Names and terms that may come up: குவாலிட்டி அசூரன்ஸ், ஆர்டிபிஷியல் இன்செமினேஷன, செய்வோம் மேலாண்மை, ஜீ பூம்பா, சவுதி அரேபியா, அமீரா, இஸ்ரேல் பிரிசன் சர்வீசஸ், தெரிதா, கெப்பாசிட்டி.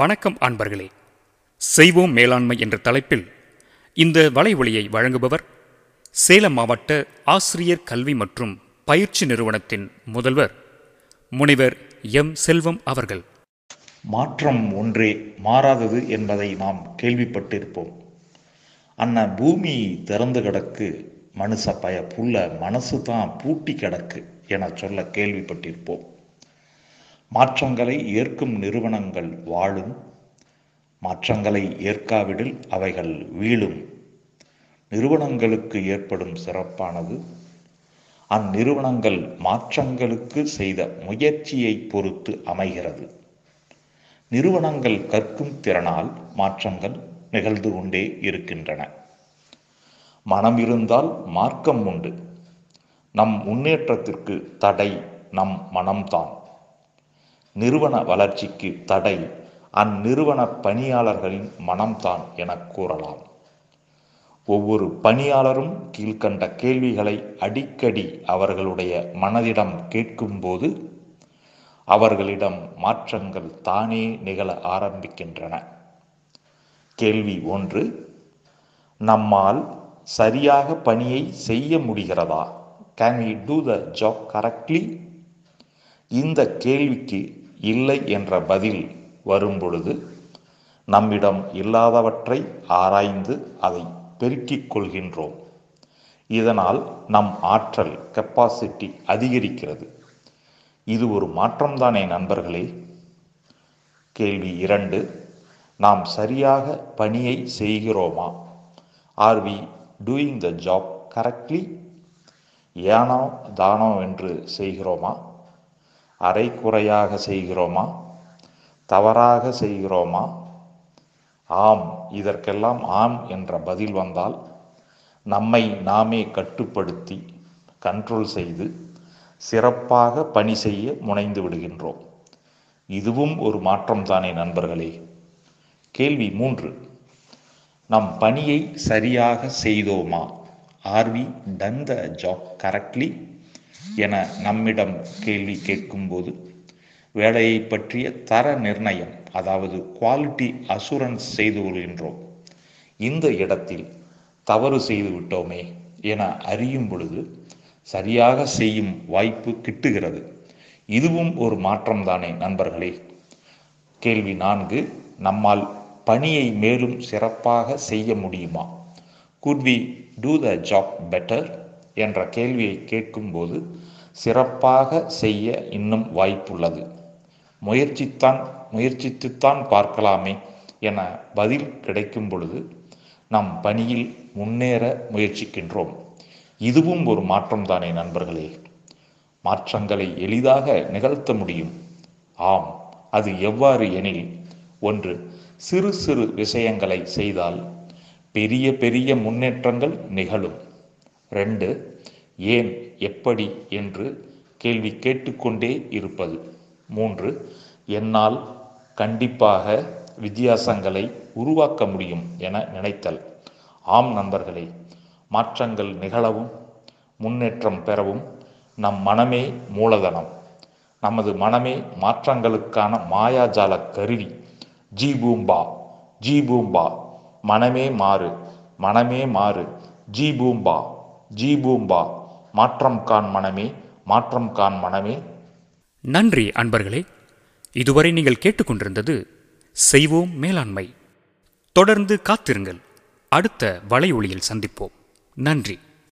வணக்கம் அன்பர்களே. செய்வோம் மேலாண்மை என்ற தலைப்பில் இந்த வலைவொலியை வழங்குபவர் சேலம் மாவட்ட ஆசிரியர் கல்வி மற்றும் பயிற்சி நிறுவனத்தின் முதல்வர் முனைவர் மு.செல்வம் அவர்கள். மாற்றம் ஒன்றே மாறாதது என்பதை நாம் கேள்விப்பட்டிருப்போம். அன்ன பூமி திறந்து கிடக்கு, மனுஷ பய புள்ள மனசு தான் பூட்டி கிடக்கு என சொல்ல கேள்விப்பட்டிருப்போம். மாற்றங்களை ஏற்கும் நிறுவனங்கள் வாழும், மாற்றங்களை ஏற்காவிடில் அவைகள் வீழும். நிறுவனங்களுக்கு ஏற்படும் சிறப்பானது அந்நிறுவனங்கள் மாற்றங்களுக்கு செய்த முயற்சியை பொறுத்து அமைகிறது. நிறுவனங்கள் கற்கும் திறனால் மாற்றங்கள் நிகழ்ந்து கொண்டே இருக்கின்றன. மனம் இருந்தால் மார்க்கம் உண்டு. நம் முன்னேற்றத்திற்கு தடை நம் மனம்தான். நிறுவன வளர்ச்சிக்கு தடை அந்நிறுவன பணியாளர்களின் மனம்தான் என கூறலாம். ஒவ்வொரு பணியாளரும் கீழ்கண்ட கேள்விகளை அடிக்கடி அவர்களுடைய மனதிடம் கேட்கும்போது அவர்களிடம் மாற்றங்கள் தானே நிகழ ஆரம்பிக்கின்றன. கேள்வி ஒன்று, நம்மால் சரியாக பணியை செய்ய முடிகிறதா? Can we do the job correctly? இந்த கேள்விக்கு இல்லை என்ற பதில் வரும்பொழுது நம்மிடம் இல்லாதவற்றை ஆராய்ந்து அதை பெருக்கிக் கொள்கின்றோம். இதனால் நம் ஆற்றல் கெப்பாசிட்டி அதிகரிக்கிறது. இது ஒரு மாற்றம்தானே நண்பர்களே. கேள்வி இரண்டு, நாம் சரியாக பணியை செய்கிறோமா? Are we doing the job correctly? ஏனோ தானோ என்று செய்கிறோமா? அரை குறையாக செய்கிறோமா? தவறாக செய்கிறோமா? ஆம், இதற்கெல்லாம் ஆம் என்ற பதில் வந்தால் நம்மை நாமே கட்டுப்படுத்தி கண்ட்ரோல் செய்து சிறப்பாக பணி செய்ய முனைந்து விடுகின்றோம். இதுவும் ஒரு மாற்றம்தானே நண்பர்களே. கேள்வி மூன்று, நம் பணியை சரியாக செய்தோமா? Are we done the job correctly என நம்மிடம் கேள்வி கேட்கும்போது வேலையை பற்றிய தர நிர்ணயம், அதாவது குவாலிட்டி அசூரன்ஸ் செய்து கொள்கின்றோம். இந்த இடத்தில் தவறு செய்து விட்டோமே என அறியும் பொழுது சரியாக செய்யும் வாய்ப்பு கிட்டுகிறது. இதுவும் ஒரு மாற்றம்தானே நண்பர்களே. கேள்வி நான்கு, நம்மால் பணியை மேலும் சிறப்பாக செய்ய முடியுமா? could we do the job better என்ற கேள்வியை கேட்கும்போது சிறப்பாக செய்ய இன்னும் வாய்ப்புள்ளது, முயற்சித்துத்தான் பார்க்கலாமே என பதில் கிடைக்கும் பொழுது நம் பணியில் முன்னேற முயற்சிக்கின்றோம். இதுவும் ஒரு மாற்றம்தானே நண்பர்களே. மாற்றங்களை எளிதாக நிகழ்த்த முடியும். ஆம், அது எவ்வாறு எனில், ஒன்று, சிறு சிறு விஷயங்களை செய்தால் பெரிய பெரிய முன்னேற்றங்கள் நிகழும். ரெண்டு, ஏன் எப்படி என்று கேள்வி கேட்டுக்கொண்டே இருப்பது. மூன்று, என்னால் கண்டிப்பாக வித்தியாசங்களை உருவாக்க முடியும் என நினைத்தல். ஆம் நண்பர்களே, மாற்றங்கள் நிகழவும் முன்னேற்றம் பெறவும் நம் மனமே மூலதனம். நமது மனமே மாற்றங்களுக்கான மாயாஜால கருவி. ஜீ பூம்பா, ஜீ பூம்பா, மனமே மாறு, மனமே மாறு, ஜீ பூம்பா, ஜீ பூம்பா, மாற்றம் காண் மனமே, மாற்றம் காண் மனமே. நன்றி அன்பர்களே. இதுவரை நீங்கள் கேட்டுக்கொண்டிருந்தது செய்வோம் மேலாண்மை. தொடர்ந்து காத்திருங்கள். அடுத்த வலையொலியில் சந்திப்போம். நன்றி.